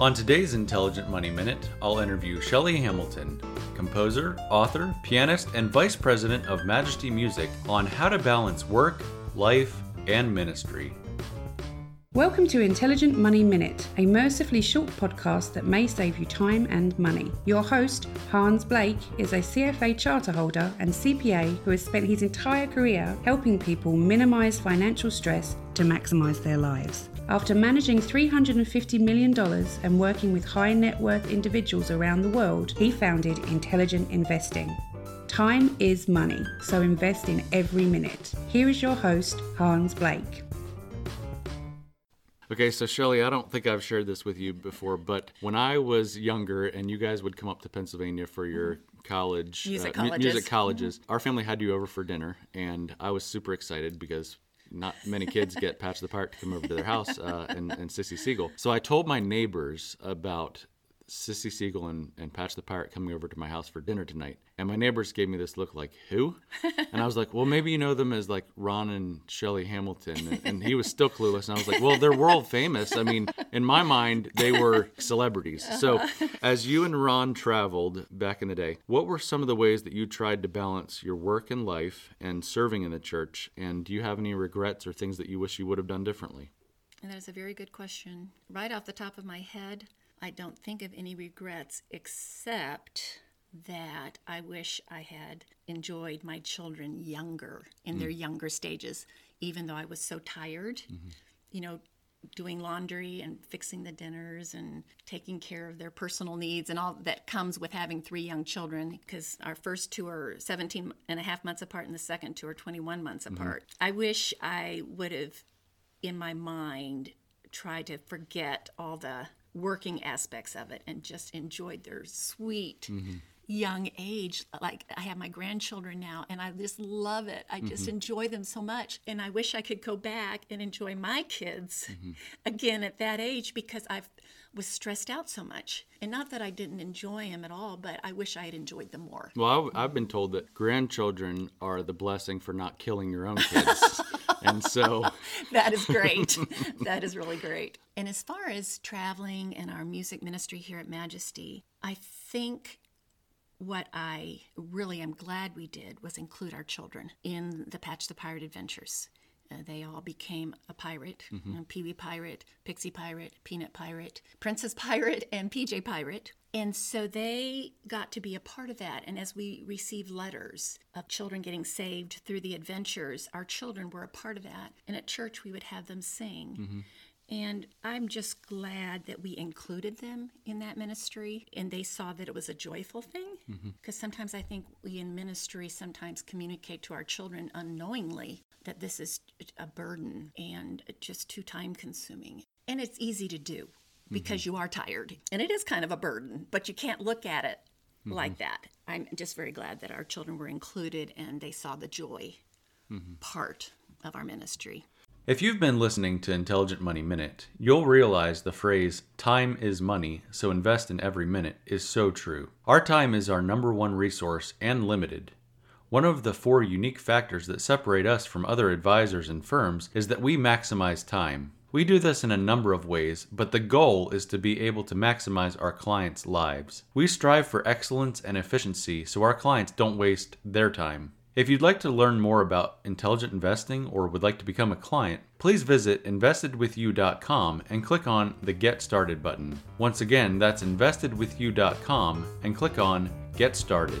On today's Intelligent Money Minute, I'll interview Shelly Hamilton, composer, author, pianist, and vice president of Majesty Music, on how to balance work, life, and ministry. Welcome to Intelligent Money Minute, a mercifully short podcast that may save you time and money. Your host, Hans Blake, is a CFA charterholder and CPA who has spent his entire career helping people minimize financial stress to maximize their lives. After managing $350 million and working with high net worth individuals around the world, he founded Intelligent Investing. Time is money, so invest in every minute. Here is your host, Hans Blake. Okay, so Shelly, I don't think I've shared this with you before, but when I was younger and you guys would come up to Pennsylvania for your college music colleges, our family had you over for dinner, and I was super excited because not many kids get Patch the Pirate to come over to their house and Sissy Siegel. So I told my neighbors about Sissy Siegel and Patch the Pirate coming over to my house for dinner tonight. And my neighbors gave me this look like, who? And I was like, well, maybe you know them as like Ron and Shelly Hamilton. And he was still clueless. And I was like, well, they're world famous. I mean, in my mind, they were celebrities. So as you and Ron traveled back in the day, what were some of the ways that you tried to balance your work and life and serving in the church? And do you have any regrets or things that you wish you would have done differently? And that is a very good question. Right off the top of my head, I don't think of any regrets except that I wish I had enjoyed my children younger, in their younger stages, even though I was so tired, you know, doing laundry and fixing the dinners and taking care of their personal needs and all that comes with having three young children, because our first two are 17 and a half months apart and the second two are 21 months apart. I wish I would have, in my mind, tried to forget all the working aspects of it and just enjoyed their sweet young age. Like, I have my grandchildren now and I just love it. I just enjoy them so much, and I wish I could go back and enjoy my kids again at that age, because I was stressed out so much. And not that I didn't enjoy them at all, but I wish I had enjoyed them more. Well, I've been told that grandchildren are the blessing for not killing your own kids. And so that is great. That is really great. And as far as traveling and our music ministry here at Majesty, I think what I really am glad we did was include our children in the Patch the Pirate adventures. They all became a pirate, Pee-wee Pirate, Pixie Pirate, Peanut Pirate, Princess Pirate, and PJ Pirate. And so they got to be a part of that. And as we received letters of children getting saved through the adventures, our children were a part of that. And at church, we would have them sing. And I'm just glad that we included them in that ministry, and they saw that it was a joyful thing. Because sometimes I think we in ministry sometimes communicate to our children unknowingly that this is a burden and just too time-consuming. And it's easy to do because you are tired. And it is kind of a burden, but you can't look at it like that. I'm just very glad that our children were included and they saw the joy part of our ministry. If you've been listening to Intelligent Money Minute, you'll realize the phrase, time is money, so invest in every minute, is so true. Our time is our number one resource and limited. One of the four unique factors that separate us from other advisors and firms is that we maximize time. We do this in a number of ways, but the goal is to be able to maximize our clients' lives. We strive for excellence and efficiency so our clients don't waste their time. If you'd like to learn more about intelligent investing or would like to become a client, please visit investedwithyou.com and click on the Get Started button. Once again, that's investedwithyou.com and click on Get Started.